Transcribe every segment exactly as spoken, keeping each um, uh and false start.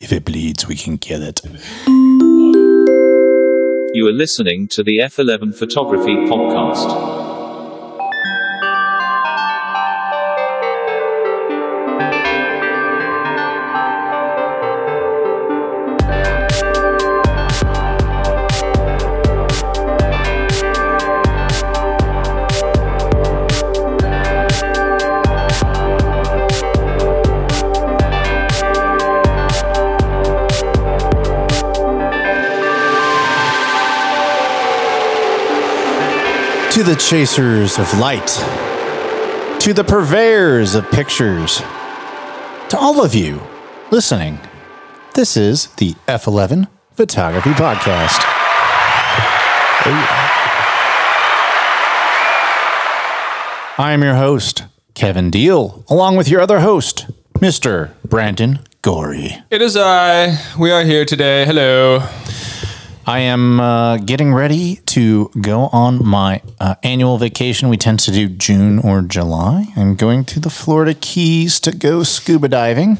If it bleeds, we can kill it. You are listening to the F eleven Photography Podcast. To the chasers of light, to the purveyors of pictures, to all of you listening, this is the F eleven Photography Podcast. I am your host, Kevin Deal, along with your other host, Mister Brandon Gorrie. It is I. We are here today. Hello. I am uh, getting ready to go on my uh, annual vacation. We tend to do June or July. I'm going to the Florida Keys to go scuba diving.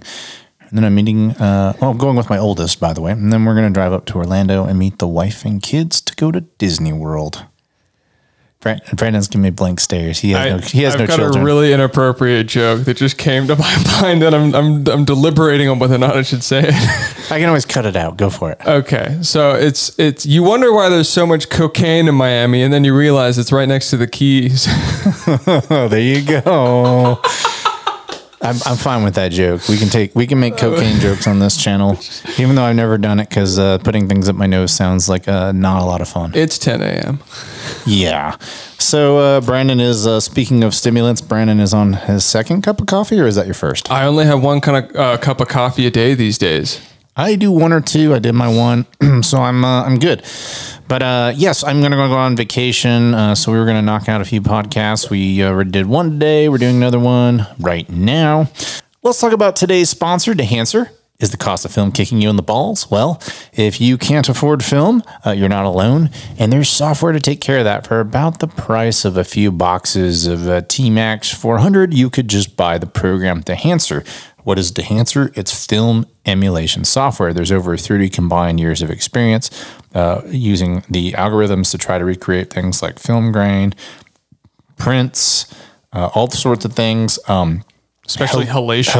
And then I'm meeting, uh, well, I'm going with my oldest, by the way. And then we're going to drive up to Orlando and meet the wife and kids to go to Disney World. Brandon's giving me blank stares. He has I, no. He has I've no children. I've got a really inappropriate joke that just came to my mind that I'm I'm I'm deliberating on whether or not I should say it. I can always cut it out. Go for it. Okay, so it's it's you wonder why there's so much cocaine in Miami, and then you realize it's right next to the Keys. There you go. I'm I'm fine with that joke. We can take we can make cocaine jokes on this channel, even though I've never done it because uh, putting things up my nose sounds like uh, not a lot of fun. It's ten a.m. Yeah. So uh, Brandon is uh, speaking of stimulants. Brandon is on his second cup of coffee, or is that your first? I only have one kind of uh, cup of coffee a day these days. I do one or two. I did my one, so I'm uh, I'm good. But uh, yes, I'm going to go on vacation, uh, so we were going to knock out a few podcasts. We uh, did one today. We're doing another one right now. Let's talk about today's sponsor, Dehancer. Is the cost of film kicking you in the balls? Well, if you can't afford film, uh, you're not alone. And there's software to take care of that. For about the price of a few boxes of uh, T Max four hundred, you could just buy the program Dehancer. What is Dehancer? It's film emulation software. There's over thirty combined years of experience uh, using the algorithms to try to recreate things like film grain, prints, uh, all sorts of things. Um, Especially Hel- halation,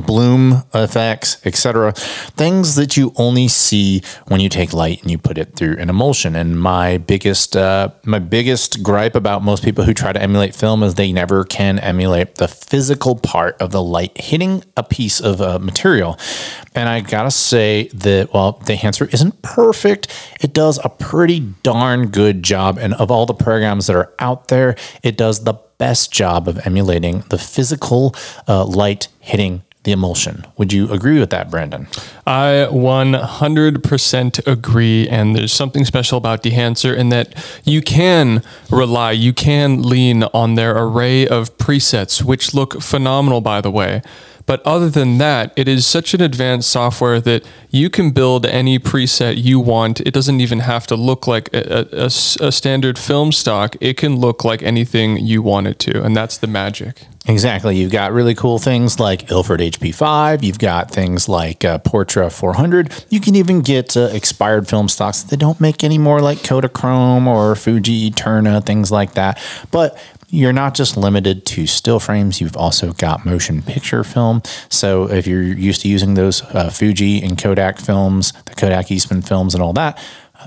halation, bloom effects, et cetera. Things that you only see when you take light and you put it through an emulsion. And my biggest, uh, my biggest gripe about most people who try to emulate film is they never can emulate the physical part of the light hitting a piece of uh, material. And I gotta say that while Dehancer isn't perfect, it does a pretty darn good job. And of all the programs that are out there, it does the best job of emulating the physical uh, light hitting the emulsion. Would you agree with that, Brandon? I one hundred percent agree. And there's something special about Dehancer in that you can rely, you can lean on their array of presets, which look phenomenal, by the way. But other than that, it is such an advanced software that you can build any preset you want. It doesn't even have to look like a, a, a standard film stock. It can look like anything you want it to, and that's the magic. Exactly. You've got really cool things like Ilford H P five. You've got things like uh, Portra four hundred. You can even get uh, expired film stocks that they don't make anymore, like Kodachrome or Fuji Eterna, things like that. But you're not just limited to still frames. You've also got motion picture film. So if you're used to using those uh, Fuji and Kodak films, the Kodak Eastman films and all that,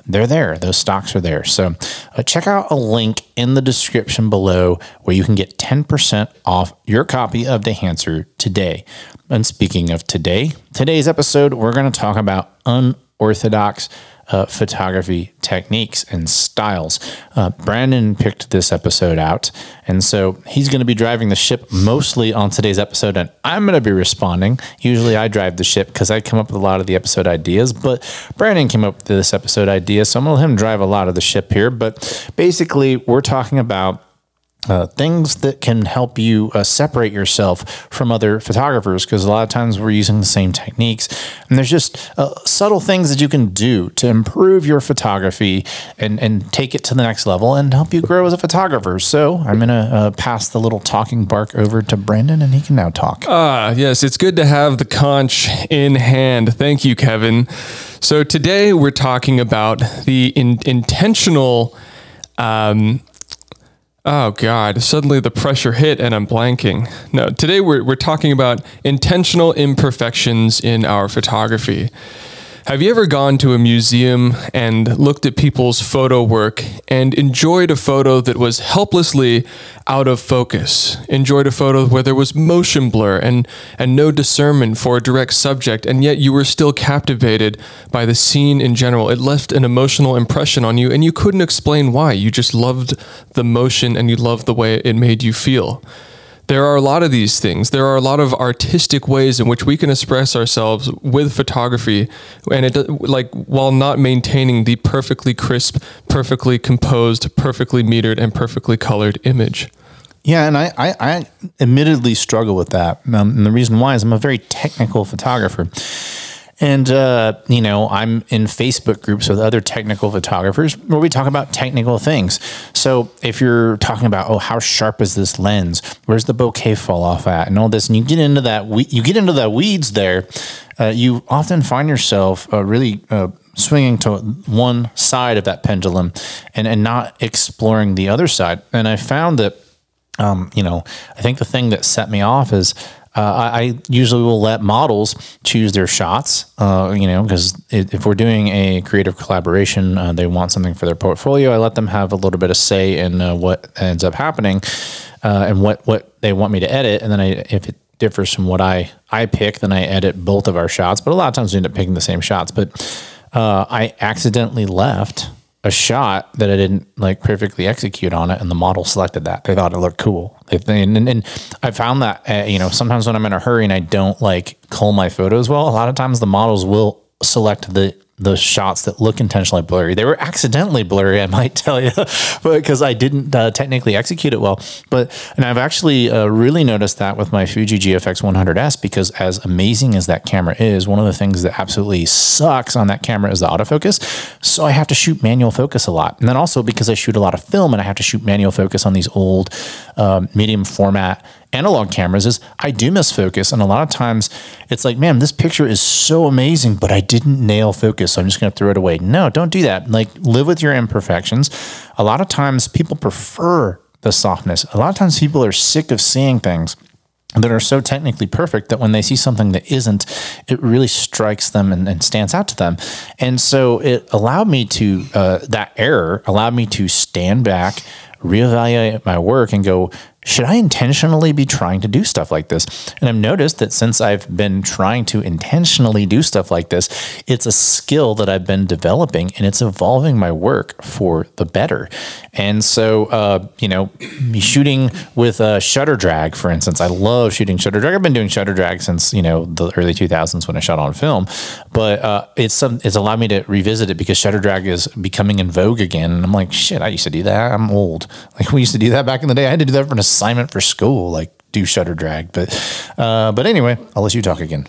they're there. Those stocks are there. So uh, check out a link in the description below where you can get ten percent off your copy of Dehancer today. And speaking of today, today's episode, we're going to talk about unorthodox Uh, photography techniques and styles. Uh, Brandon picked this episode out, and so he's going to be driving the ship mostly on today's episode, and I'm going to be responding. Usually I drive the ship because I come up with a lot of the episode ideas, but Brandon came up with this episode idea, so I'm going to let him drive a lot of the ship here. But basically, we're talking about Uh, things that can help you uh, separate yourself from other photographers, because a lot of times we're using the same techniques, and there's just uh, subtle things that you can do to improve your photography and, and take it to the next level and help you grow as a photographer. So I'm going to uh, pass the little talking bark over to Brandon, and he can now talk. Ah, yes, it's good to have the conch in hand. Thank you, Kevin. So today we're talking about the in- intentional... Um, Oh God, suddenly the pressure hit and I'm blanking. No, today we're we're talking about intentional imperfections in our photography. Have you ever gone to a museum and looked at people's photo work and enjoyed a photo that was helplessly out of focus? Enjoyed a photo where there was motion blur and, and no discernment for a direct subject, and yet you were still captivated by the scene in general. It left an emotional impression on you and you couldn't explain why. You just loved the motion and you loved the way it made you feel. There are a lot of these things. There are a lot of artistic ways in which we can express ourselves with photography, and it like while not maintaining the perfectly crisp, perfectly composed, perfectly metered, and perfectly colored image. Yeah, and I, I, I admittedly struggle with that, um, and the reason why is I'm a very technical photographer. And, uh, you know, I'm in Facebook groups with other technical photographers where we talk about technical things. So if you're talking about, oh, how sharp is this lens? Where's the bokeh fall off at? And all this. And you get into that, we- you get into the weeds there. Uh, you often find yourself uh, really uh, swinging to one side of that pendulum and, and not exploring the other side. And I found that, um, you know, I think the thing that set me off is, Uh, I, I usually will let models choose their shots, uh, you know, because if we're doing a creative collaboration, uh, they want something for their portfolio. I let them have a little bit of say in uh, what ends up happening uh, and what, what they want me to edit. And then I, if it differs from what I, I pick, then I edit both of our shots. But a lot of times we end up picking the same shots. But uh, I accidentally left a shot that I didn't like perfectly execute on it, and the model selected that. They thought it looked cool. And, and, and I found that, uh, you know, sometimes when I'm in a hurry and I don't like cull my photos well, a lot of times the models will select the the shots that look intentionally blurry. They were accidentally blurry, I might tell you, but because I didn't uh, technically execute it well. But, and I've actually uh, really noticed that with my Fuji G F X one hundred S, because as amazing as that camera is, one of the things that absolutely sucks on that camera is the autofocus. So I have to shoot manual focus a lot. And then also because I shoot a lot of film and I have to shoot manual focus on these old um, medium format analog cameras, is I do miss focus. And a lot of times it's like, man, this picture is so amazing, but I didn't nail focus, so I'm just going to throw it away. No, don't do that. Like, live with your imperfections. A lot of times people prefer the softness. A lot of times people are sick of seeing things that are so technically perfect that when they see something that isn't, it really strikes them and, and stands out to them. And so it allowed me to, uh, that error allowed me to stand back, reevaluate my work, and go, should I intentionally be trying to do stuff like this? And I've noticed that since I've been trying to intentionally do stuff like this, it's a skill that I've been developing, and it's evolving my work for the better. And so, uh, you know, shooting with a shutter drag, for instance, I love shooting shutter drag. I've been doing shutter drag since, you know, the early two thousands when I shot on film, but uh, it's some, it's allowed me to revisit it because shutter drag is becoming in vogue again. And I'm like, shit, I used to do that. I'm old. Like, we used to do that back in the day. I had to do that for an assignment for school, like do shutter drag. But uh, but anyway, I'll let you talk again.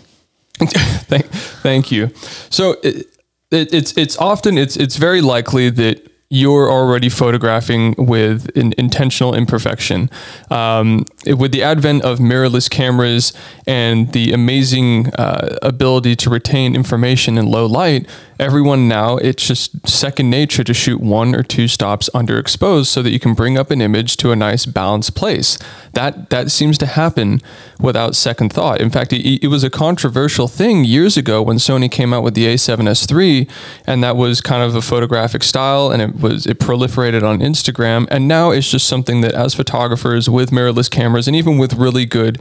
thank, thank you. So it, it, it's it's often it's it's very likely that you're already photographing with an intentional imperfection. Um, it, with the advent of mirrorless cameras and the amazing uh, ability to retain information in low light, everyone now, it's just second nature to shoot one or two stops underexposed so that you can bring up an image to a nice balanced place. That that seems to happen without second thought. In fact, it, it was a controversial thing years ago when Sony came out with the A seven S three, and that was kind of a photographic style, and it was it proliferated on Instagram. And now it's just something that as photographers with mirrorless cameras and even with really good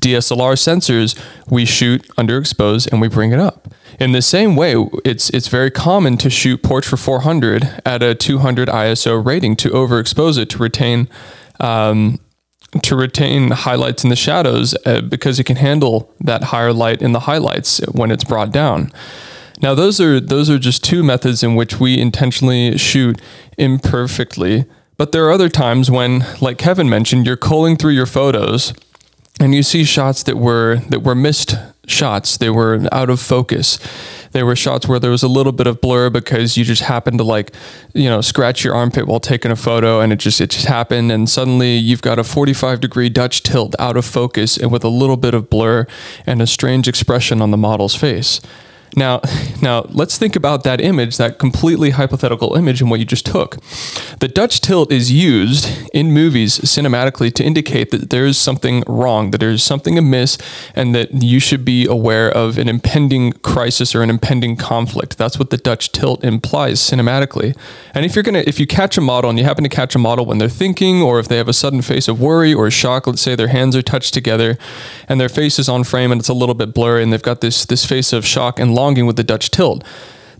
D S L R sensors, we shoot underexposed and we bring it up. In the same way, it's it's very common to shoot Portra four hundred at a two hundred I S O rating to overexpose it to retain um, to retain highlights in the shadows uh, because it can handle that higher light in the highlights when it's brought down. Now, those are those are just two methods in which we intentionally shoot imperfectly. But there are other times when, like Kevin mentioned, you're culling through your photos and you see shots that were that were missed shots. They were out of focus. There were shots where there was a little bit of blur because you just happened to, like, you know, scratch your armpit while taking a photo, and it just it just happened, and suddenly you've got a forty-five degree Dutch tilt out of focus and with a little bit of blur and a strange expression on the model's face. Now, now let's think about that image, that completely hypothetical image, and what you just took. The Dutch tilt is used in movies cinematically to indicate that there is something wrong, that there is something amiss, and that you should be aware of an impending crisis or an impending conflict. That's what the Dutch tilt implies cinematically. And if you're gonna, if you catch a model and you happen to catch a model when they're thinking, or if they have a sudden face of worry or shock, let's say their hands are touched together and their face is on frame and it's a little bit blurry and they've got this this face of shock and longing with the Dutch tilt,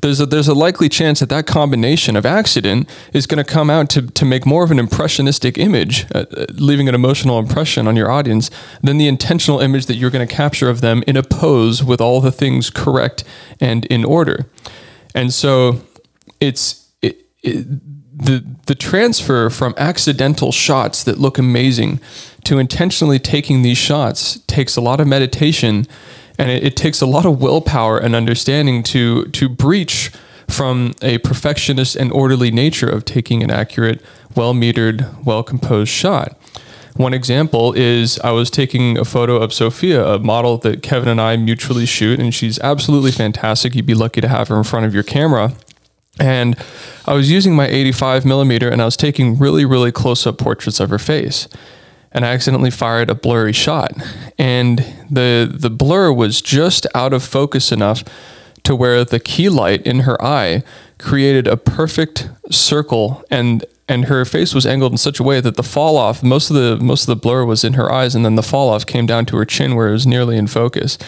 there's a, there's a likely chance that that combination of accident is going to come out to, to make more of an impressionistic image, uh, uh, leaving an emotional impression on your audience, than the intentional image that you're going to capture of them in a pose with all the things correct and in order. And so it's it, it, the the transfer from accidental shots that look amazing to intentionally taking these shots takes a lot of meditation. And it, it takes a lot of willpower and understanding to to breach from a perfectionist and orderly nature of taking an accurate, well-metered, well-composed shot. One example is I was taking a photo of Sophia, a model that Kevin and I mutually shoot, and she's absolutely fantastic. You'd be lucky to have her in front of your camera. And I was using my eighty-five millimeter, and I was taking really, really close-up portraits of her face. And I accidentally fired a blurry shot, and the the blur was just out of focus enough to where the key light in her eye created a perfect circle, and and her face was angled in such a way that the fall off, most of the most of the blur was in her eyes, and then the fall off came down to her chin where it was nearly in focus.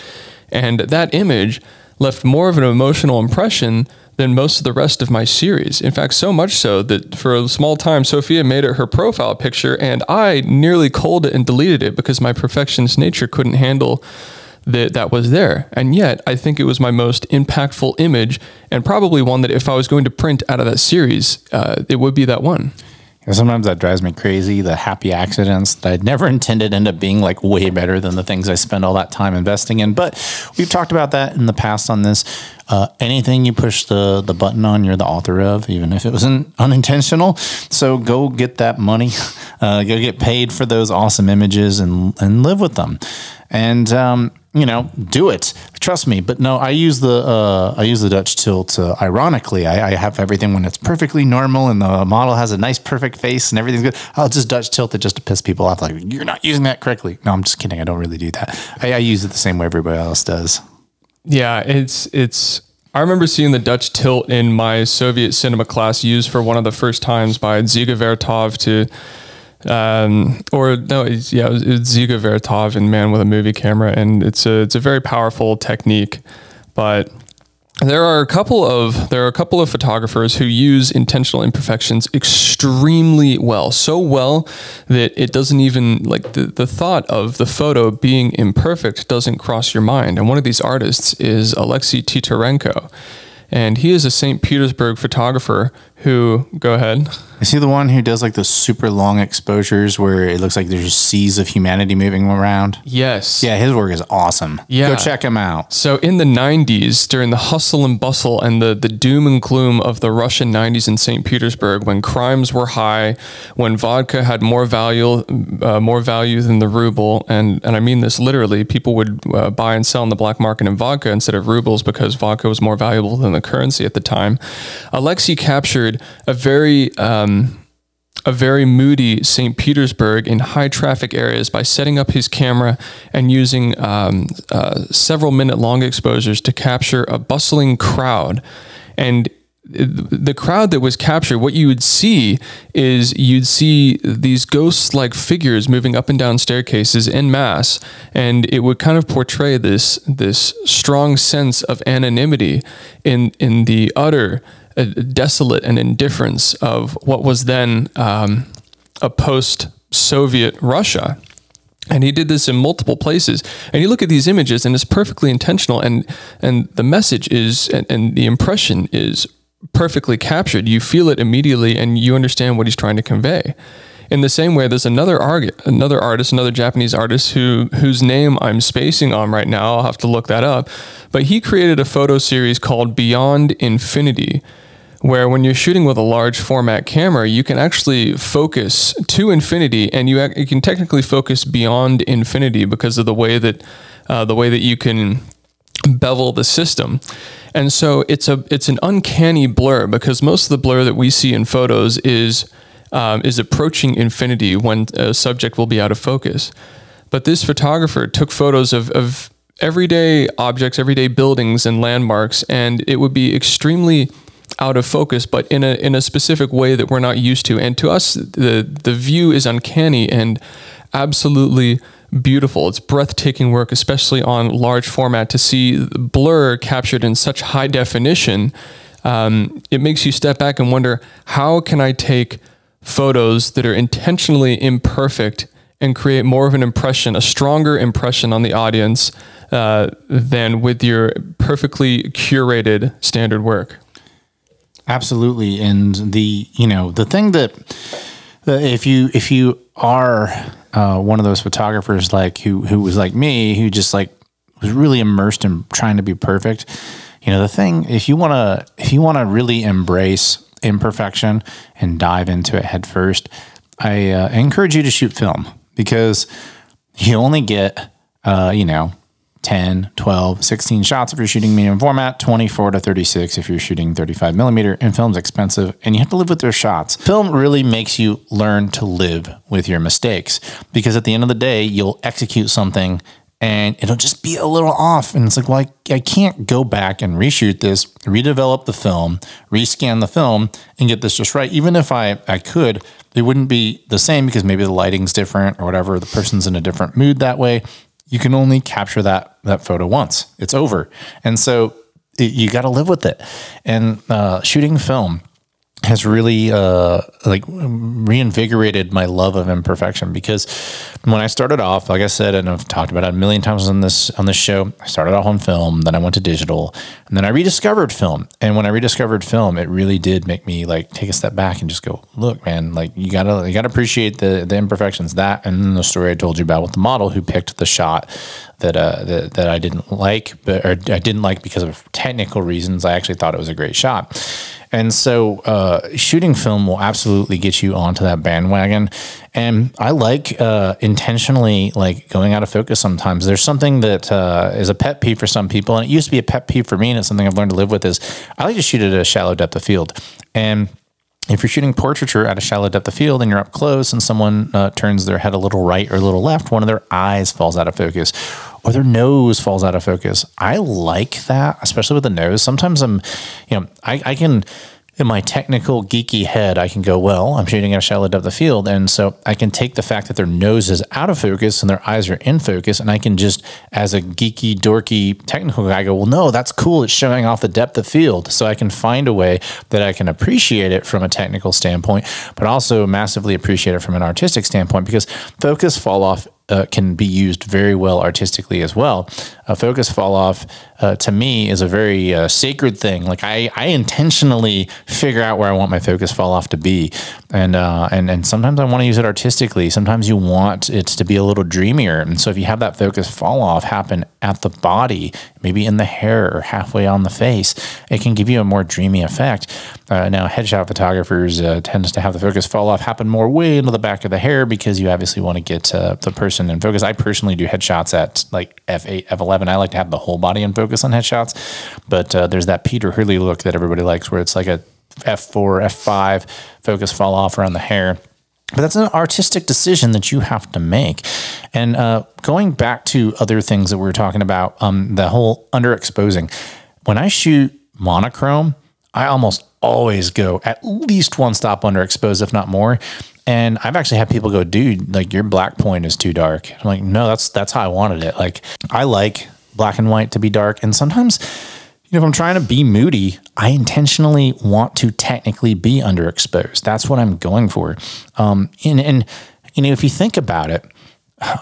And that image left more of an emotional impression than most of the rest of my series. In fact, so much so that for a small time, Sophia made it her profile picture, and I nearly culled it and deleted it because my perfectionist nature couldn't handle that that was there. And yet, I think it was my most impactful image, and probably one that if I was going to print out of that series, uh, it would be that one. And sometimes that drives me crazy, the happy accidents that I'd never intended end up being like way better than the things I spend all that time investing in. But we've talked about that in the past on this. Uh, anything you push the, the button on, you're the author of, even if it wasn't unintentional. So go get that money. Uh, go get paid for those awesome images and, and live with them. And, um, you know, do it. Trust me. But no, I use the uh, I use the Dutch tilt. Uh, ironically, I, I have everything when it's perfectly normal and the model has a nice, perfect face and everything's good. I'll just Dutch tilt it just to piss people off. Like, you're not using that correctly. No, I'm just kidding. I don't really do that. I, I use it the same way everybody else does. Yeah, it's it's. I remember seeing the Dutch tilt in my Soviet cinema class used for one of the first times by Dziga Vertov to. Um, or no, it's, yeah, it's Dziga Vertov in Man with a Movie Camera, and it's a it's a very powerful technique. But there are a couple of there are a couple of photographers who use intentional imperfections extremely well, so well that it doesn't even like the, the thought of the photo being imperfect doesn't cross your mind. And one of these artists is Alexei Titarenko. And he is a Saint Petersburg photographer who, go ahead. Is he the one who does like the super long exposures where it looks like there's just seas of humanity moving around? Yes. Yeah, his work is awesome. Yeah. Go check him out. So in the nineties, during the hustle and bustle and the, the doom and gloom of the Russian nineties in Saint Petersburg, when crimes were high, when vodka had more value uh, more value than the ruble, and, and I mean this literally, people would uh, buy and sell in the black market in vodka instead of rubles because vodka was more valuable than the currency at the time. Alexei captured a very um, a very moody Saint Petersburg in high traffic areas by setting up his camera and using um, uh, several minute long exposures to capture a bustling crowd. And the crowd that was captured, what you would see is you'd see these ghost-like figures moving up and down staircases en masse, and it would kind of portray this this strong sense of anonymity in in the utter uh, desolate and indifference of what was then um, a post-Soviet Russia. And he did this in multiple places. And you look at these images, and it's perfectly intentional, and and the message is and, and the impression is perfectly captured. You feel it immediately and you understand what he's trying to convey. In the same way, there's another arg- another artist, another Japanese artist who whose name I'm spacing on right now. I'll have to look that up. But he created a photo series called Beyond Infinity, where when you're shooting with a large format camera, you can actually focus to infinity, and you, ac- you can technically focus beyond infinity because of the way that uh, the way that you can bevel the system. And so it's a it's an uncanny blur, because most of the blur that we see in photos is Um, is approaching infinity when a subject will be out of focus. But this photographer took photos of, of everyday objects, everyday buildings and landmarks, and it would be extremely out of focus, but in a in a specific way that we're not used to. And to us, the the view is uncanny and absolutely beautiful. It's breathtaking work, especially on large format, to see blur captured in such high definition. Um, it makes you step back and wonder, how can I take photos that are intentionally imperfect and create more of an impression, a stronger impression on the audience uh, than with your perfectly curated standard work? Absolutely. And the, you know, the thing that uh, if you, if you are uh, one of those photographers, like who, who was like me, who just like was really immersed in trying to be perfect, you know, the thing, if you want to, if you want to really embrace imperfection and dive into it head first, I uh, encourage you to shoot film, because you only get, uh, you know, ten, twelve, sixteen shots if you're shooting medium format, twenty-four to thirty-six if you're shooting thirty-five millimeter, and film's expensive and you have to live with those shots. Film really makes you learn to live with your mistakes, because at the end of the day, you'll execute something and it'll just be a little off. And it's like, well, I, I can't go back and reshoot this, redevelop the film, rescan the film, and get this just right. Even if I, I could, it wouldn't be the same, because maybe the lighting's different or whatever. The person's in a different mood that way. You can only capture that that photo once. It's over. And so it, you got to live with it. And uh, shooting film has really uh, like reinvigorated my love of imperfection, because when I started off, like I said, and I've talked about it a million times on this, on this show, I started off on film, then I went to digital, and then I rediscovered film. And when I rediscovered film, it really did make me like take a step back and just go, look, man, like you gotta, you gotta appreciate the, the imperfections, that. And then the story I told you about with the model who picked the shot that, uh, that, that I didn't like, but or I didn't like because of technical reasons. I actually thought it was a great shot. And so uh, shooting film will absolutely get you onto that bandwagon. And I like uh, intentionally like going out of focus sometimes. There's something that uh, is a pet peeve for some people, and it used to be a pet peeve for me, and it's something I've learned to live with, is I like to shoot at a shallow depth of field. And if you're shooting portraiture at a shallow depth of field and you're up close and someone uh, turns their head a little right or a little left, one of their eyes falls out of focus or their nose falls out of focus. I like that, especially with the nose. Sometimes I'm, you know, I, I can, in my technical geeky head, I can go, well, I'm shooting at a shallow depth of field. And so I can take the fact that their nose is out of focus and their eyes are in focus. And I can just, as a geeky, dorky, technical guy, go, well, no, that's cool. It's showing off the depth of field. So I can find a way that I can appreciate it from a technical standpoint, but also massively appreciate it from an artistic standpoint, because focus fall off Uh, can be used very well artistically as well. A focus fall off uh, to me is a very uh, sacred thing. Like I, I intentionally figure out where I want my focus fall off to be. And, uh, and, and sometimes I want to use it artistically. Sometimes you want it to be a little dreamier. And so if you have that focus fall off happen at the body, maybe in the hair or halfway on the face, it can give you a more dreamy effect. Uh, now headshot photographers uh, tends to have the focus fall off happen more way into the back of the hair, because you obviously want to get uh, the person in focus. I personally do headshots at like F eight, F eleven. I like to have the whole body in focus on headshots, but uh, there's that Peter Hurley look that everybody likes, where it's like a F four, F five focus fall off around the hair. But that's an artistic decision that you have to make. And uh, going back to other things that we were talking about, um, the whole underexposing. When I shoot monochrome, I almost always go at least one stop underexposed, if not more. And I've actually had people go, dude, like your black point is too dark. I'm like, no, that's, that's how I wanted it. Like I like black and white to be dark. And sometimes, you know, if I'm trying to be moody, I intentionally want to technically be underexposed. That's what I'm going for. Um, and, and, you know, if you think about it,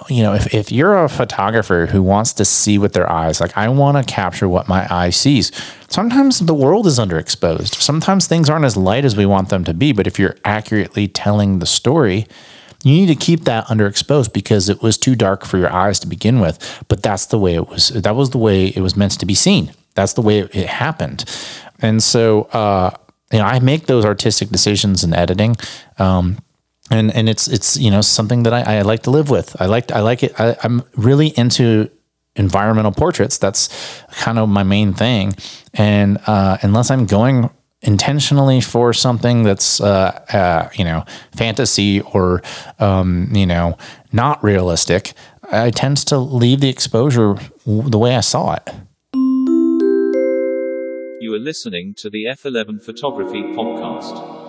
you know, if, if you're a photographer who wants to see with their eyes, like I want to capture what my eye sees. Sometimes the world is underexposed. Sometimes things aren't as light as we want them to be. But if you're accurately telling the story, you need to keep that underexposed because it was too dark for your eyes to begin with. But that's the way it was. That was the way it was meant to be seen. That's the way it, it happened. And so, uh, you know, I make those artistic decisions in editing. Um, And and it's it's you know something that I, I like to live with. I like I like it. I, I'm really into environmental portraits. That's kind of my main thing. And uh, unless I'm going intentionally for something that's uh, uh, you know fantasy or um, you know not realistic, I tend to leave the exposure the way I saw it. You are listening to the F eleven Photography Podcast.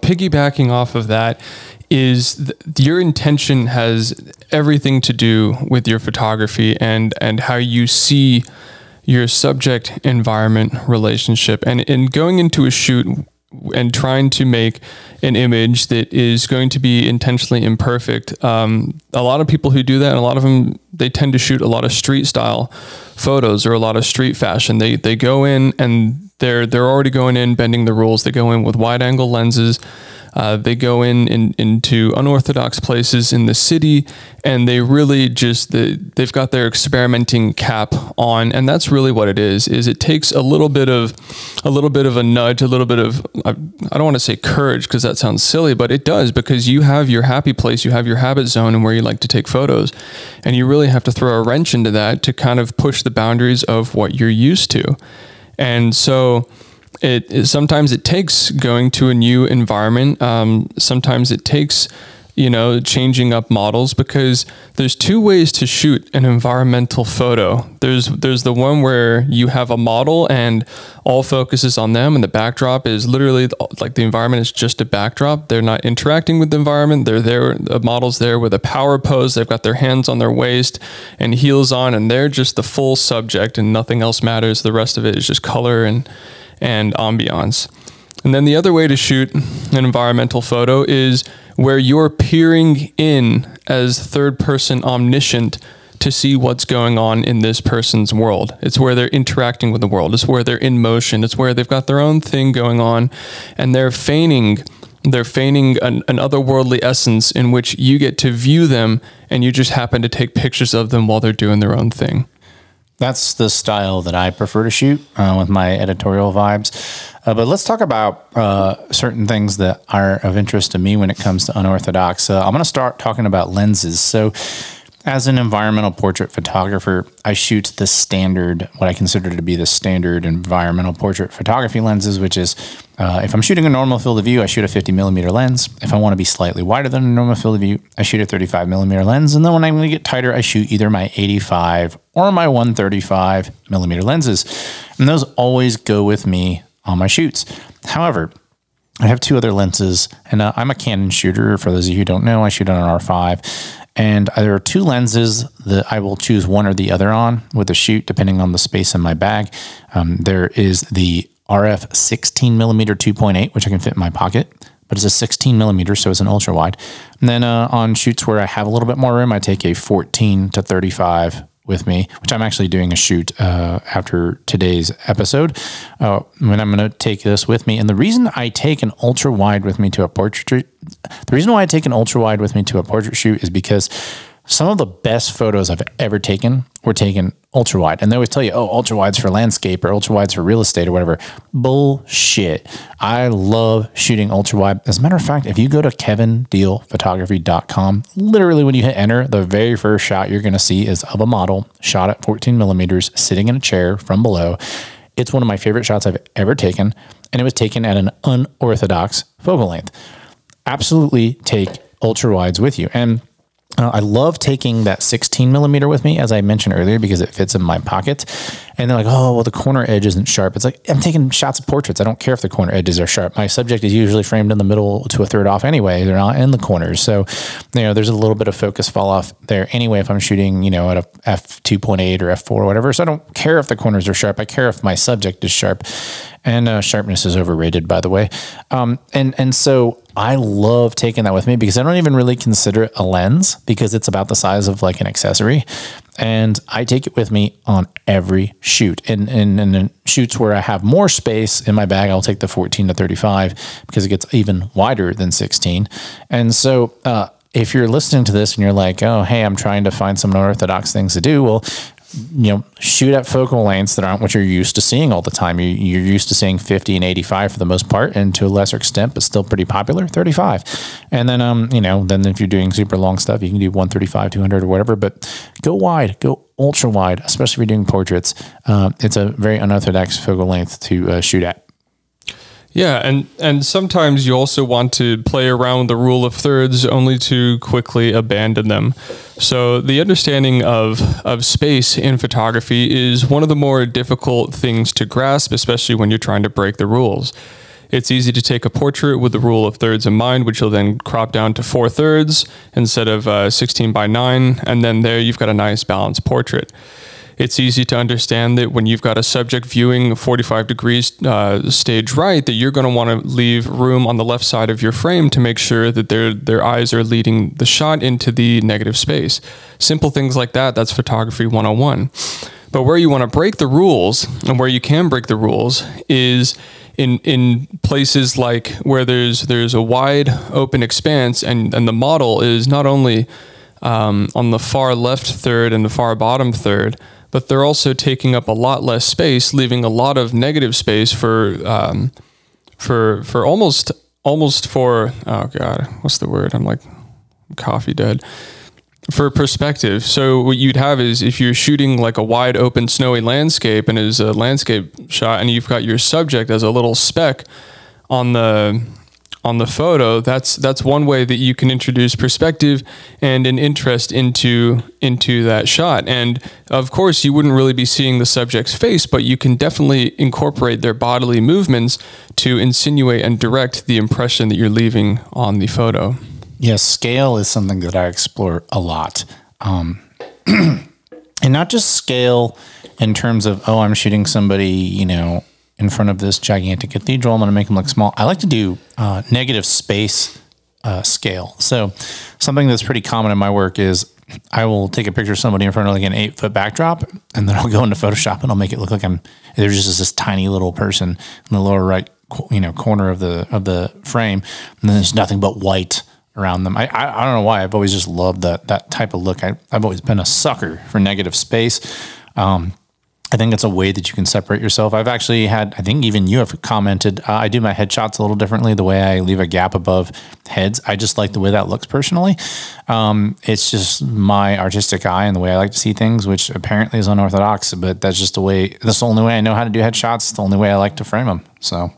Piggybacking off of that is th- your intention has everything to do with your photography and, and how you see your subject environment relationship. And in going into a shoot and trying to make an image that is going to be intentionally imperfect, um, a lot of people who do that, and a lot of them, they tend to shoot a lot of street style photos or a lot of street fashion. They they go in and They're they're already going in bending the rules. They go in with wide angle lenses. Uh, they go in, in into unorthodox places in the city, and they really just they, they've got their experimenting cap on, and that's really what it is. Is it takes a little bit of a little bit of a nudge, a little bit of I, I don't want to say courage because that sounds silly, but it does, because you have your happy place, you have your habit zone, and where you like to take photos, and you really have to throw a wrench into that to kind of push the boundaries of what you're used to. And so it, it sometimes it takes going to a new environment. Um, sometimes it takes, you know, changing up models, because there's two ways to shoot an environmental photo. There's there's the one where you have a model and all focus is on them, and the backdrop is literally like the environment is just a backdrop. They're not interacting with the environment. They're there. The model's there with a power pose. They've got their hands on their waist and heels on, and they're just the full subject, and nothing else matters. The rest of it is just color and and ambiance. And then the other way to shoot an environmental photo is where you're peering in as third person omniscient to see what's going on in this person's world. It's where they're interacting with the world. It's where they're in motion. It's where they've got their own thing going on, and they're feigning they're feigning an, an otherworldly essence in which you get to view them, and you just happen to take pictures of them while they're doing their own thing. That's the style that I prefer to shoot uh, with my editorial vibes. Uh, but let's talk about uh, certain things that are of interest to me when it comes to unorthodox. Uh, I'm going to start talking about lenses. So as an environmental portrait photographer, I shoot the standard, what I consider to be the standard environmental portrait photography lenses, which is uh, if I'm shooting a normal field of view, I shoot a fifty millimeter lens. If I want to be slightly wider than a normal field of view, I shoot a thirty-five millimeter lens. And then when I'm going to get tighter, I shoot either my eighty-five or my one thirty-five millimeter lenses. And those always go with me on my shoots. However, I have two other lenses, and uh, I'm a Canon shooter. For those of you who don't know, I shoot on an R five. And there are two lenses that I will choose one or the other on with a shoot, depending on the space in my bag. Um, there is the R F sixteen millimeter two point eight, which I can fit in my pocket, but it's a sixteen millimeter, so it's an ultra wide. And then uh, on shoots where I have a little bit more room, I take a fourteen to thirty-five with me, which I'm actually doing a shoot uh, after today's episode, uh, when I'm going to take this with me. And the reason I take an ultra wide with me to a portrait, the reason why I take an ultra wide with me to a portrait shoot is because some of the best photos I've ever taken were taken ultra wide. And they always tell you, oh, ultra wide's for landscape or ultra wide's for real estate or whatever. Bullshit. I love shooting ultra wide. As a matter of fact, if you go to kevin deal photography dot com, literally when you hit enter, the very first shot you're going to see is of a model shot at fourteen millimeters sitting in a chair from below. It's one of my favorite shots I've ever taken. And it was taken at an unorthodox focal length. Absolutely take ultra wides with you. And Uh, I love taking that sixteen millimeter with me, as I mentioned earlier, because it fits in my pocket. And they're like, oh, well, the corner edge isn't sharp. It's like, I'm taking shots of portraits. I don't care if the corner edges are sharp. My subject is usually framed in the middle to a third off anyway. They're not in the corners. So, you know, there's a little bit of focus fall off there anyway if I'm shooting, you know, at a f two point eight or f four or whatever. So I don't care if the corners are sharp. I care if my subject is sharp. And uh, sharpness is overrated, by the way. Um, and, and so I love taking that with me because I don't even really consider it a lens because it's about the size of like an accessory. And I take it with me on every shoot. And in, in, in shoots where I have more space in my bag, I'll take the fourteen to thirty-five because it gets even wider than sixteen. And so uh, if you're listening to this and you're like, oh, hey, I'm trying to find some unorthodox things to do. Well, you know, shoot at focal lengths that aren't what you're used to seeing all the time. You're, you're used to seeing fifty and eighty-five for the most part, and to a lesser extent, but still pretty popular, thirty-five. And then, um, you know, then if you're doing super long stuff, you can do one thirty-five, two hundred or whatever, but go wide, go ultra wide, especially if you're doing portraits. Um, it's a very unorthodox focal length to uh, shoot at. Yeah, and, and sometimes you also want to play around with the rule of thirds only to quickly abandon them. So the understanding of, of space in photography is one of the more difficult things to grasp, especially when you're trying to break the rules. It's easy to take a portrait with the rule of thirds in mind, which you'll then crop down to four thirds instead of uh, sixteen by nine, and then there you've got a nice balanced portrait. It's easy to understand that when you've got a subject viewing forty-five degrees uh, stage right, that you're going to want to leave room on the left side of your frame to make sure that their their eyes are leading the shot into the negative space. Simple things like that, that's photography one oh one. But where you want to break the rules, and where you can break the rules, is in in places like where there's there's a wide open expanse, and, and the model is not only um, on the far left third and the far bottom third, but they're also taking up a lot less space, leaving a lot of negative space for, um, for, for almost, almost for, oh God, what's the word? I'm like coffee dead. For perspective. So what you'd have is if you're shooting like a wide open snowy landscape and is a landscape shot and you've got your subject as a little speck on the, on the photo, that's, that's one way that you can introduce perspective and an interest into, into that shot. And of course you wouldn't really be seeing the subject's face, but you can definitely incorporate their bodily movements to insinuate and direct the impression that you're leaving on the photo. Yes. Yeah, scale is something that I explore a lot. Um, and not just scale in terms of, oh, I'm shooting somebody, you know, in front of this gigantic cathedral, I'm going to make them look small. I like to do uh, negative space uh, scale. So something that's pretty common in my work is I will take a picture of somebody in front of like an eight foot backdrop, and then I'll go into Photoshop and I'll make it look like I'm, there's just this tiny little person in the lower right, you know, corner of the, of the frame. And then there's nothing but white around them. I, I, I don't know why I've always just loved that, that type of look. I, I've always been a sucker for negative space. Um, I think it's a way that you can separate yourself. I've actually had, I think even you have commented, uh, I do my headshots a little differently, the way I leave a gap above heads. I just like the way that looks personally. Um, it's just my artistic eye and the way I like to see things, which apparently is unorthodox, but that's just the way, that's the only way I know how to do headshots. It's the only way I like to frame them. So...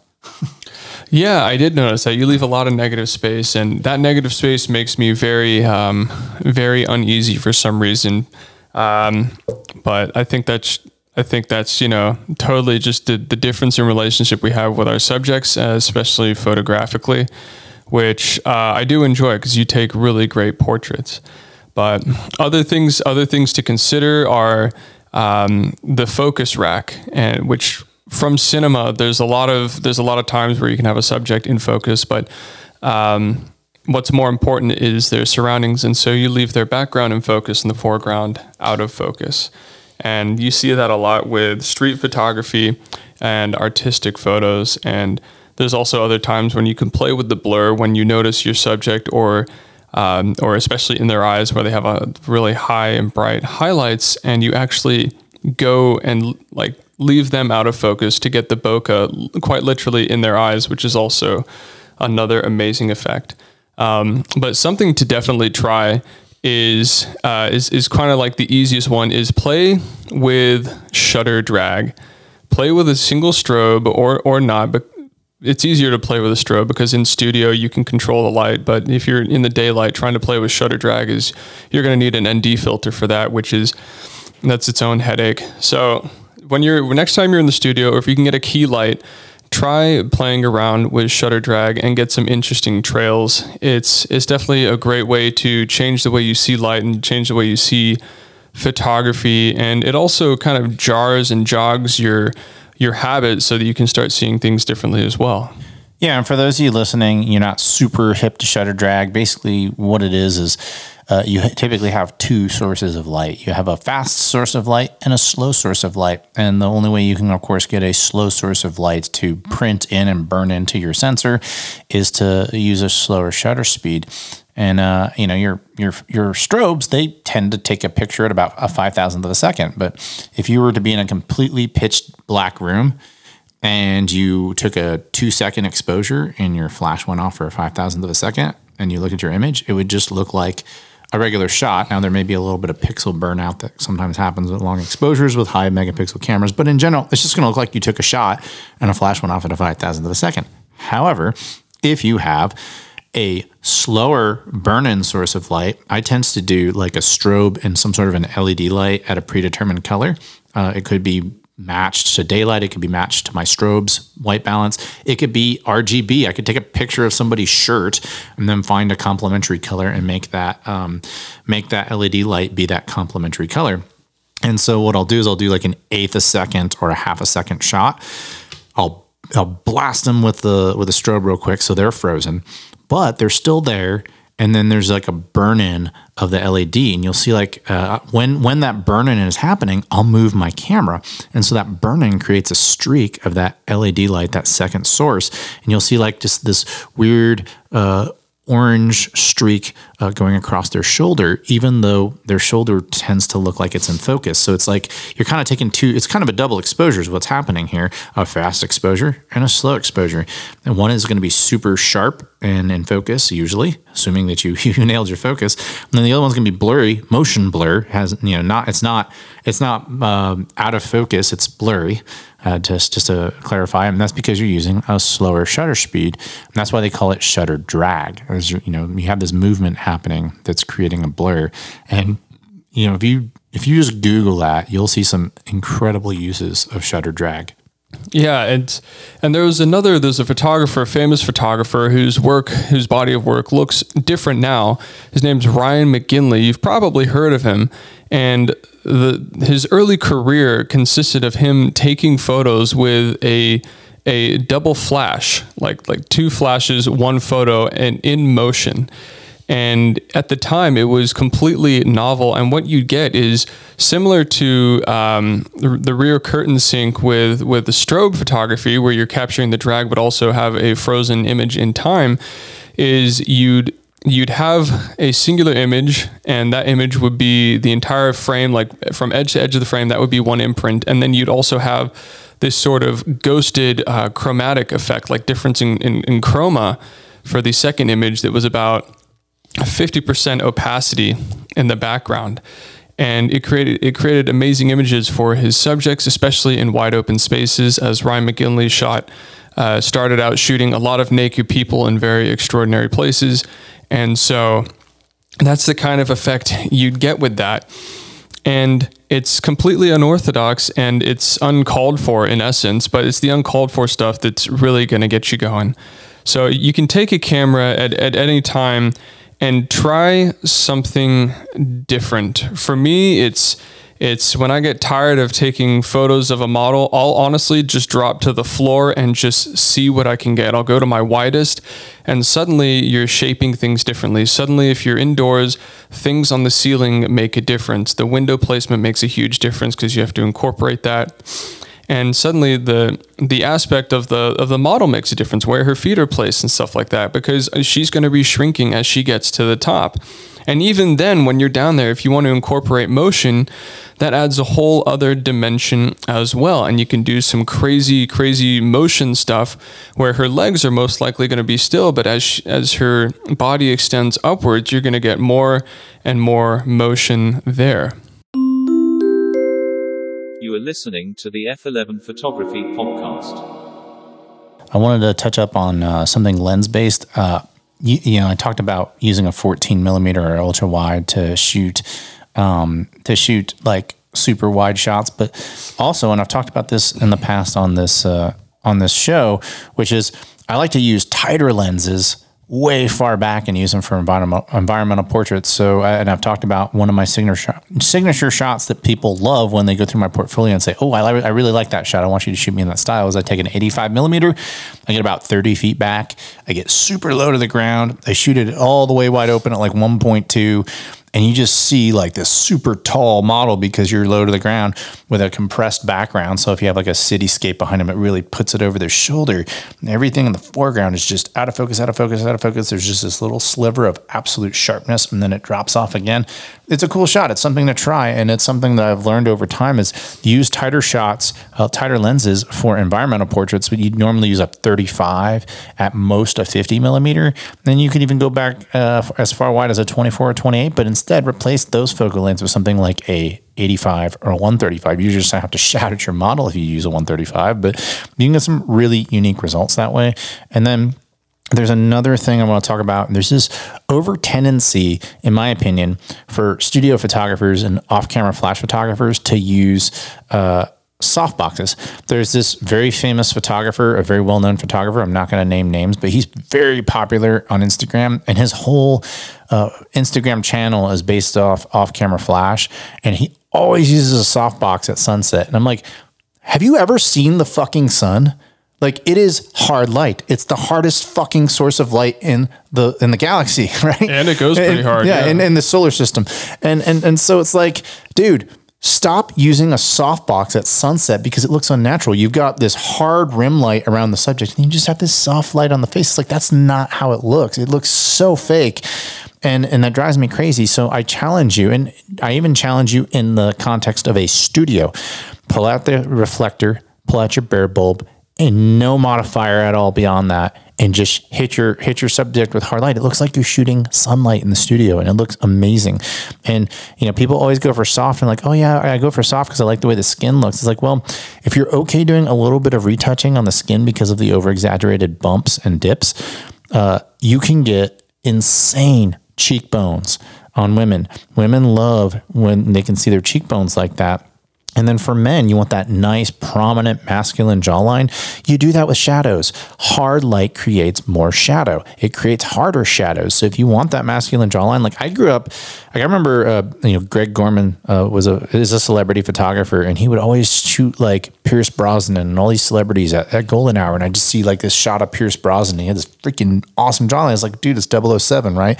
Yeah, I did notice that you leave a lot of negative space, and that negative space makes me very, um, very uneasy for some reason. Um, but I think that's, I think that's, you know, totally just the, the difference in relationship we have with our subjects, uh, especially photographically, which uh, I do enjoy because you take really great portraits. But other things, other things to consider are um, the focus rack, and which. From cinema, there's a lot of there's a lot of times where you can have a subject in focus, but um, what's more important is their surroundings, and so you leave their background in focus and the foreground out of focus. And you see that a lot with street photography and artistic photos. And there's also other times when you can play with the blur when you notice your subject, or um, or especially in their eyes where they have a really high and bright highlights, and you actually go and like. Leave them out of focus to get the bokeh quite literally in their eyes, which is also another amazing effect. Um, but something to definitely try is uh, is, is kind of like the easiest one is play with shutter drag. Play with a single strobe or or not, but it's easier to play with a strobe because in studio you can control the light. But if you're in the daylight, trying to play with shutter drag is you're going to need an N D filter for that, which is that's its own headache. So. When you're next time you're in the studio, or if you can get a key light, try playing around with shutter drag and get some interesting trails. It's it's definitely a great way to change the way you see light and change the way you see photography, and it also kind of jars and jogs your your habits so that you can start seeing things differently as well. Yeah, and for those of you listening, you're not super hip to shutter drag. Basically, what it is is uh, you typically have two sources of light. You have a fast source of light and a slow source of light. And the only way you can, of course, get a slow source of light to print in and burn into your sensor is to use a slower shutter speed. And, uh, you know, your your your strobes, they tend to take a picture at about a five thousandth of a second. But if you were to be in a completely pitch black room, and you took a two second exposure and your flash went off for a five thousandth of a second and you look at your image, it would just look like a regular shot. Now there may be a little bit of pixel burnout that sometimes happens with long exposures with high megapixel cameras, but in general, it's just gonna look like you took a shot and a flash went off at a five thousandth of a second. However, if you have a slower burn-in source of light, I tend to do like a strobe and some sort of an L E D light at a predetermined color. Uh, it could be matched to daylight. It could be matched to my strobe's white balance. It could be R G B. I could take a picture of somebody's shirt and then find a complementary color and make that um, make that L E D light be that complementary color. And so what I'll do is I'll do like an eighth a second or a half a second shot. I'll I'll blast them with the with the strobe real quick so they're frozen, but they're still there. And then there's like a burn-in of the L E D, and you'll see like uh, when when that burn-in is happening, I'll move my camera, and so that burn-in creates a streak of that L E D light, that second source, and you'll see like just this weird uh, orange streak uh, going across their shoulder, even though their shoulder tends to look like it's in focus. So it's like you're kind of taking two. It's kind of a double exposure is what's happening here: a fast exposure and a slow exposure, and one is going to be super sharp and in focus, usually, assuming that you, you nailed your focus. And then the other one's gonna be blurry, motion blur, has, you know, not, it's not, it's not um, out of focus, it's blurry, uh, just, just to clarify. And that's because you're using a slower shutter speed. And that's why they call it shutter drag. As you know, you have this movement happening that's creating a blur. And, you know, if you, if you just Google that, you'll see some incredible uses of shutter drag. Yeah, and and there was another, there's a photographer, a famous photographer whose work, whose body of work looks different now. His name's Ryan McGinley. You've probably heard of him. And the his early career consisted of him taking photos with a a double flash, like like two flashes, one photo, and in motion. And at the time, it was completely novel. And what you get is similar to um, the, the rear curtain sync with, with the strobe photography, where you're capturing the drag, but also have a frozen image in time, is you'd you'd have a singular image, and that image would be the entire frame, like from edge to edge of the frame, that would be one imprint. And then you'd also have this sort of ghosted uh, chromatic effect, like difference in, in, in chroma for the second image that was about fifty percent opacity in the background. And it created it created amazing images for his subjects, especially in wide open spaces, as Ryan McGinley shot, uh, started out shooting a lot of naked people in very extraordinary places. And so that's the kind of effect you'd get with that. And it's completely unorthodox and it's uncalled for in essence, but it's the uncalled for stuff that's really going to get you going. So you can take a camera at, at any time and try something different. For me, it's it's when I get tired of taking photos of a model, I'll honestly just drop to the floor and just see what I can get. I'll go to my widest, and suddenly you're shaping things differently. Suddenly, if you're indoors, things on the ceiling make a difference. The window placement makes a huge difference because you have to incorporate that. And suddenly the the aspect of the of the model makes a difference, where her feet are placed and stuff like that, because she's going to be shrinking as she gets to the top. And even then, when you're down there, if you want to incorporate motion, that adds a whole other dimension as well. And you can do some crazy, crazy motion stuff where her legs are most likely going to be still, but as she, as her body extends upwards, you're going to get more and more motion there. You are listening to the F eleven Photography Podcast. I wanted to touch up on uh, something lens-based. Uh, you, you know, I talked about using a fourteen millimeter or ultra wide to shoot um, to shoot like super wide shots, but also, and I've talked about this in the past on this uh, on this show, which is I like to use tighter lenses way far back and use them for environmental, environmental portraits. So, and I've talked about one of my signature signature shots that people love when they go through my portfolio and say, oh, I, I really like that shot. I want you to shoot me in that style. Is I take an eighty-five millimeter, I get about thirty feet back. I get super low to the ground. I shoot it all the way wide open at like one point two. And you just see like this super tall model because you're low to the ground with a compressed background. So if you have like a cityscape behind them, it really puts it over their shoulder. And everything in the foreground is just out of focus, out of focus, out of focus. There's just this little sliver of absolute sharpness and then it drops off again. It's a cool shot. It's something to try. And it's something that I've learned over time is use tighter shots, uh, tighter lenses for environmental portraits. But you'd normally use a thirty-five, at most a fifty millimeter. Then you could even go back uh, as far wide as a twenty-four or twenty-eight, but in Instead, replace those focal lengths with something like a eighty-five or a one thirty-five. You just have to shout at your model if you use a one thirty-five, but you can get some really unique results that way. And then there's another thing I want to talk about. There's this over tendency, in my opinion, for studio photographers and off-camera flash photographers to use uh, soft boxes. There's this very famous photographer, a very well-known photographer. I'm not going to name names, but he's very popular on Instagram, and his whole uh, Instagram channel is based off off-camera flash. And he always uses a soft box at sunset. And I'm like, have you ever seen the fucking sun? Like, it is hard light. It's the hardest fucking source of light in the in the galaxy, right? And it goes pretty and, hard. Yeah, yeah. And, and the solar system. And and and so it's like, dude, stop using a softbox at sunset because it looks unnatural. You've got this hard rim light around the subject and you just have this soft light on the face. It's like, that's not how it looks. It looks so fake. And and that drives me crazy. So I challenge you, and I even challenge you in the context of a studio. Pull out the reflector, pull out your bare bulb, and no modifier at all beyond that. And just hit your hit your subject with hard light. It looks like you're shooting sunlight in the studio, and it looks amazing. And you know, people always go for soft and like, oh yeah, I go for soft because I like the way the skin looks. It's like, well, if you're okay doing a little bit of retouching on the skin because of the over-exaggerated bumps and dips, uh, you can get insane cheekbones on women. Women love when they can see their cheekbones like that. And then for men, you want that nice, prominent, masculine jawline. You do that with shadows. Hard light creates more shadow. It creates harder shadows. So if you want that masculine jawline, like I grew up, like I remember, uh, you know, Greg Gorman uh, was a is a celebrity photographer, and he would always shoot like Pierce Brosnan and all these celebrities at, at golden hour. And I just see like this shot of Pierce Brosnan. He had this freaking awesome jawline. It's like, dude, it's double oh seven, right?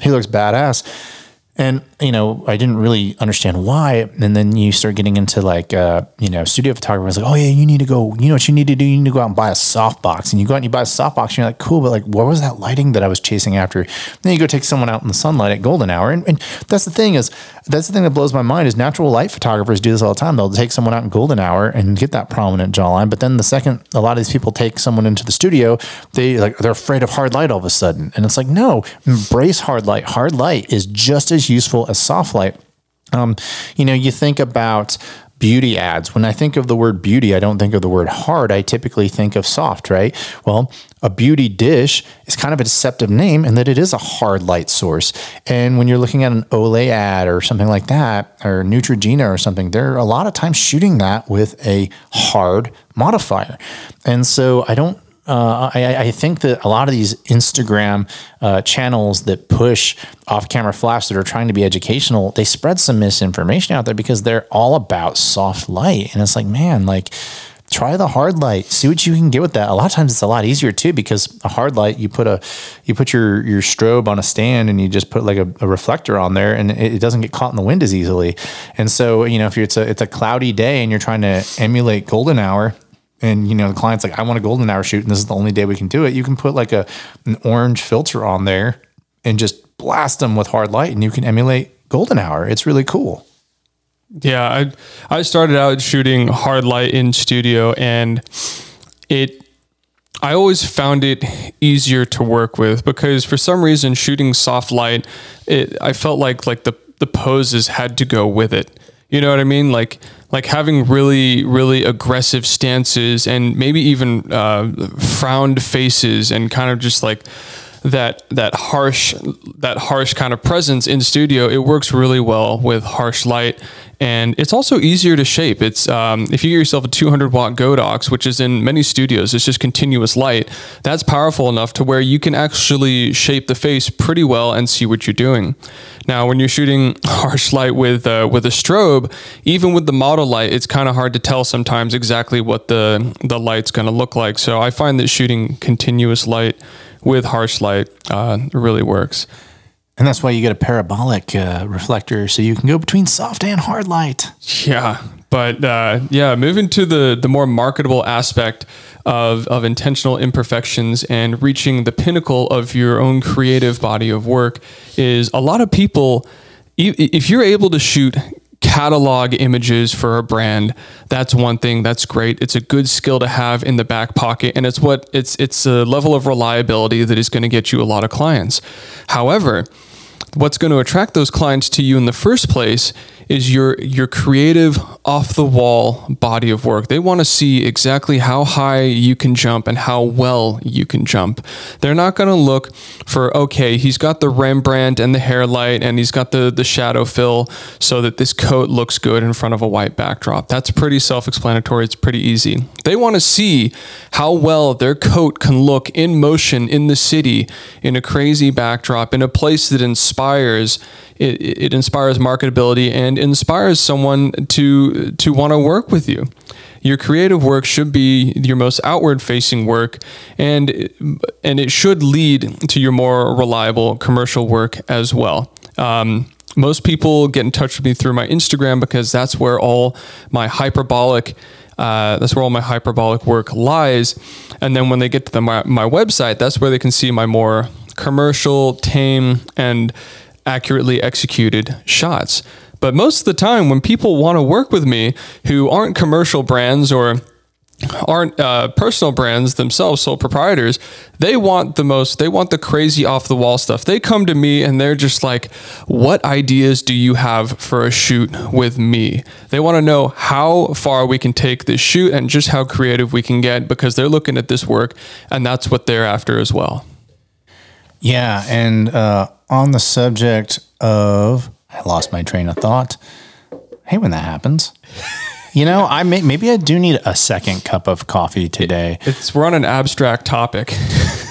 He looks badass. And, you know, I didn't really understand why. And then you start getting into like, uh, you know, studio photography. It's like, oh yeah, you need to go, you know what you need to do? You need to go out and buy a softbox. And you go out and you buy a softbox and you're like, cool, but like, what was that lighting that I was chasing after? And then you go take someone out in the sunlight at golden hour. And, and that's the thing is, that's the thing that blows my mind is natural light photographers do this all the time. They'll take someone out in golden hour and get that prominent jawline. But then the second a lot of these people take someone into the studio, they like, they're afraid of hard light all of a sudden. And it's like, no, embrace hard light. Hard light is just as useful as soft light. Um, you know, you think about beauty ads. When I think of the word beauty, I don't think of the word hard. I typically think of soft, right? Well, a beauty dish is kind of a deceptive name in that it is a hard light source. And when you're looking at an Olay ad or something like that, or Neutrogena or something, they're a lot of times shooting that with a hard modifier. And so I don't Uh, I, I think that a lot of these Instagram uh, channels that push off-camera flash that are trying to be educational, they spread some misinformation out there because they're all about soft light. And it's like, man, like try the hard light, see what you can get with that. A lot of times it's a lot easier too, because a hard light, you put a, you put your, your strobe on a stand and you just put like a, a reflector on there and it, it doesn't get caught in the wind as easily. And so, you know, if you're, it's a, it's a cloudy day and you're trying to emulate golden hour, and, you know, the client's like, I want a golden hour shoot, and this is the only day we can do it. You can put like a an orange filter on there and just blast them with hard light, and you can emulate golden hour. It's really cool. Yeah, I I started out shooting hard light in studio, and it I always found it easier to work with because for some reason shooting soft light, it I felt like like the the poses had to go with it. You know what I mean? Like like having really, really aggressive stances and maybe even uh, frowned faces and kind of just like that that harsh that harsh kind of presence in studio. It works really well with harsh light. And it's also easier to shape. It's um, if you get yourself a two hundred watt Godox, which is in many studios, it's just continuous light. That's powerful enough to where you can actually shape the face pretty well and see what you're doing. Now, when you're shooting harsh light with uh, with a strobe, even with the model light, it's kind of hard to tell sometimes exactly what the the light's going to look like. So I find that shooting continuous light with harsh light uh, really works. And that's why you get a parabolic uh, reflector, so you can go between soft and hard light. Yeah, but uh, yeah, moving to the the more marketable aspect of of intentional imperfections and reaching the pinnacle of your own creative body of work is a lot of people, if you're able to shoot catalog images for a brand, that's one thing. That's great. It's a good skill to have in the back pocket, and it's what it's it's a level of reliability that is going to get you a lot of clients. However, what's going to attract those clients to you in the first place is your your creative, off the wall body of work. They want to see exactly how high you can jump and how well you can jump. They're not going to look for, okay, he's got the Rembrandt and the hair light and he's got the, the shadow fill so that this coat looks good in front of a white backdrop. That's pretty self-explanatory. It's pretty easy. They want to see how well their coat can look in motion in the city, in a crazy backdrop, in a place that inspires It, it inspires marketability and inspires someone to to want to work with you. Your creative work should be your most outward-facing work, and and it should lead to your more reliable commercial work as well. Um, most people get in touch with me through my Instagram because that's where all my hyperbolic uh, that's where all my hyperbolic work lies. And then when they get to the, my my website, that's where they can see my more commercial, tame, and accurately executed shots. But most of the time when people want to work with me who aren't commercial brands or aren't uh, personal brands themselves, sole proprietors, they want the most, they want the crazy off the wall stuff. They come to me and they're just like, what ideas do you have for a shoot with me? They want to know how far we can take this shoot and just how creative we can get, because they're looking at this work and that's what they're after as well. Yeah. And, uh, on the subject of, I lost my train of thought. Hey, when that happens, you know, I may, maybe I do need a second cup of coffee today. It's we're on an abstract topic.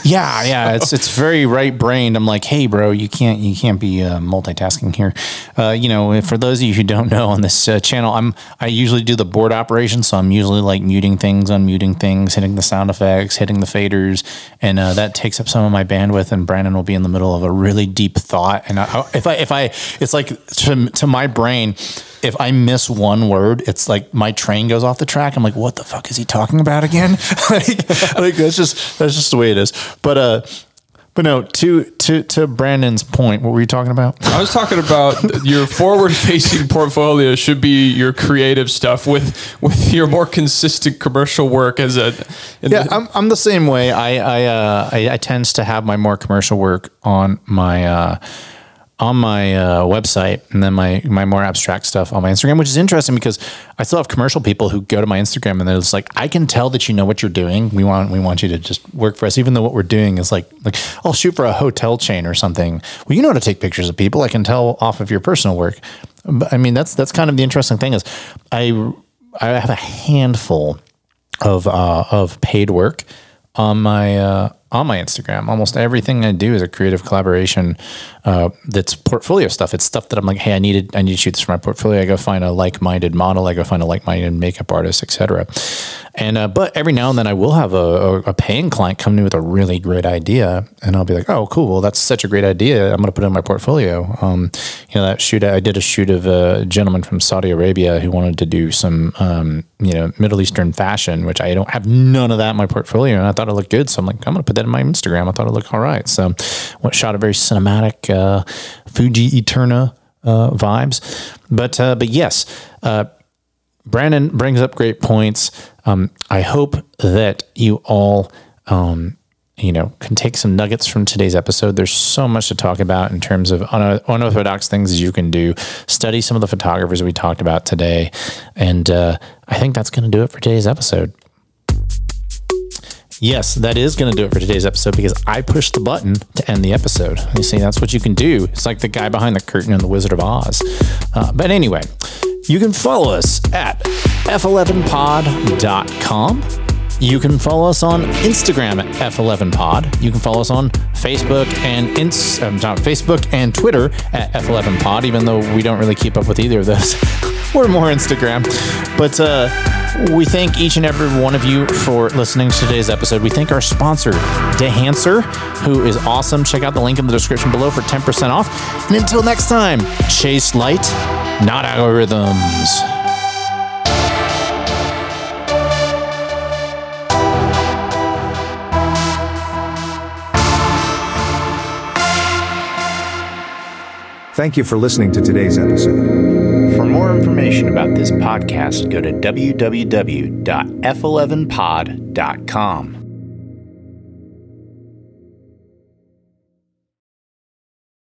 Yeah, yeah, so. it's it's very right-brained. I'm like, hey, bro, you can't you can't be uh, multitasking here. Uh, you know, for those of you who don't know, on this uh, channel, I'm I usually do the board operation, so I'm usually like muting things, unmuting things, hitting the sound effects, hitting the faders, and uh, that takes up some of my bandwidth. And Brandon will be in the middle of a really deep thought, and I, if I if I it's like to to my brain, if I miss one word, it's like my train goes off the track. I'm like, what the fuck is he talking about again? like, like that's just that's just the way it is. But uh, but no, to to to Brandon's point, what were you talking about? I was talking about your forward-facing portfolio should be your creative stuff with with your more consistent commercial work as a. Yeah, the- I'm I'm the same way. I I uh I, I tend to have my more commercial work on my uh. on my uh, website, and then my, my more abstract stuff on my Instagram, which is interesting because I still have commercial people who go to my Instagram and they're just like, I can tell that you know what you're doing. We want we want you to just work for us, even though what we're doing is like, like I'll shoot for a hotel chain or something. Well, you know how to take pictures of people. I can tell off of your personal work. But I mean, that's that's kind of the interesting thing is I I have a handful of uh, of paid work on my uh, on my Instagram. Almost everything I do is a creative collaboration uh, that's portfolio stuff. It's stuff that I'm like, hey, I needed I need to shoot this for my portfolio. I go find a like-minded model. I go find a like-minded makeup artist, et cetera. And uh, but every now and then I will have a, a, a paying client come to me with a really great idea, and I'll be like, oh, cool. Well, that's such a great idea. I'm going to put it in my portfolio. Um, you know, that shoot I did a shoot of a gentleman from Saudi Arabia who wanted to do some um, you know Middle Eastern fashion, which I don't have none of that in my portfolio, and I thought it looked good, so I'm like, I'm going to put that in my Instagram. I thought it looked all right. So what shot a very cinematic uh, Fuji Eterna uh, vibes. But uh, but yes, uh, Brandon brings up great points. Um, I hope that you all um, you know can take some nuggets from today's episode. There's so much to talk about in terms of unorthodox things you can do. Study some of the photographers we talked about today. And uh, I think that's going to do it for today's episode. Yes, that is going to do it for today's episode because I pushed the button to end the episode. You see, that's what you can do. It's like the guy behind the curtain in The Wizard of Oz. Uh, but anyway, You can follow us at f eleven pod dot com. You can follow us on Instagram at F eleven Pod. You can follow us on Facebook and Inst- um, not Facebook and Twitter at F eleven Pod, even though we don't really keep up with either of those. We're more Instagram. But uh, we thank each and every one of you for listening to today's episode. We thank our sponsor, Dehancer, who is awesome. Check out the link in the description below for ten percent off. And until next time, chase light, not algorithms. Thank you for listening to today's episode. For more information about this podcast, go to w w w dot f eleven pod dot com.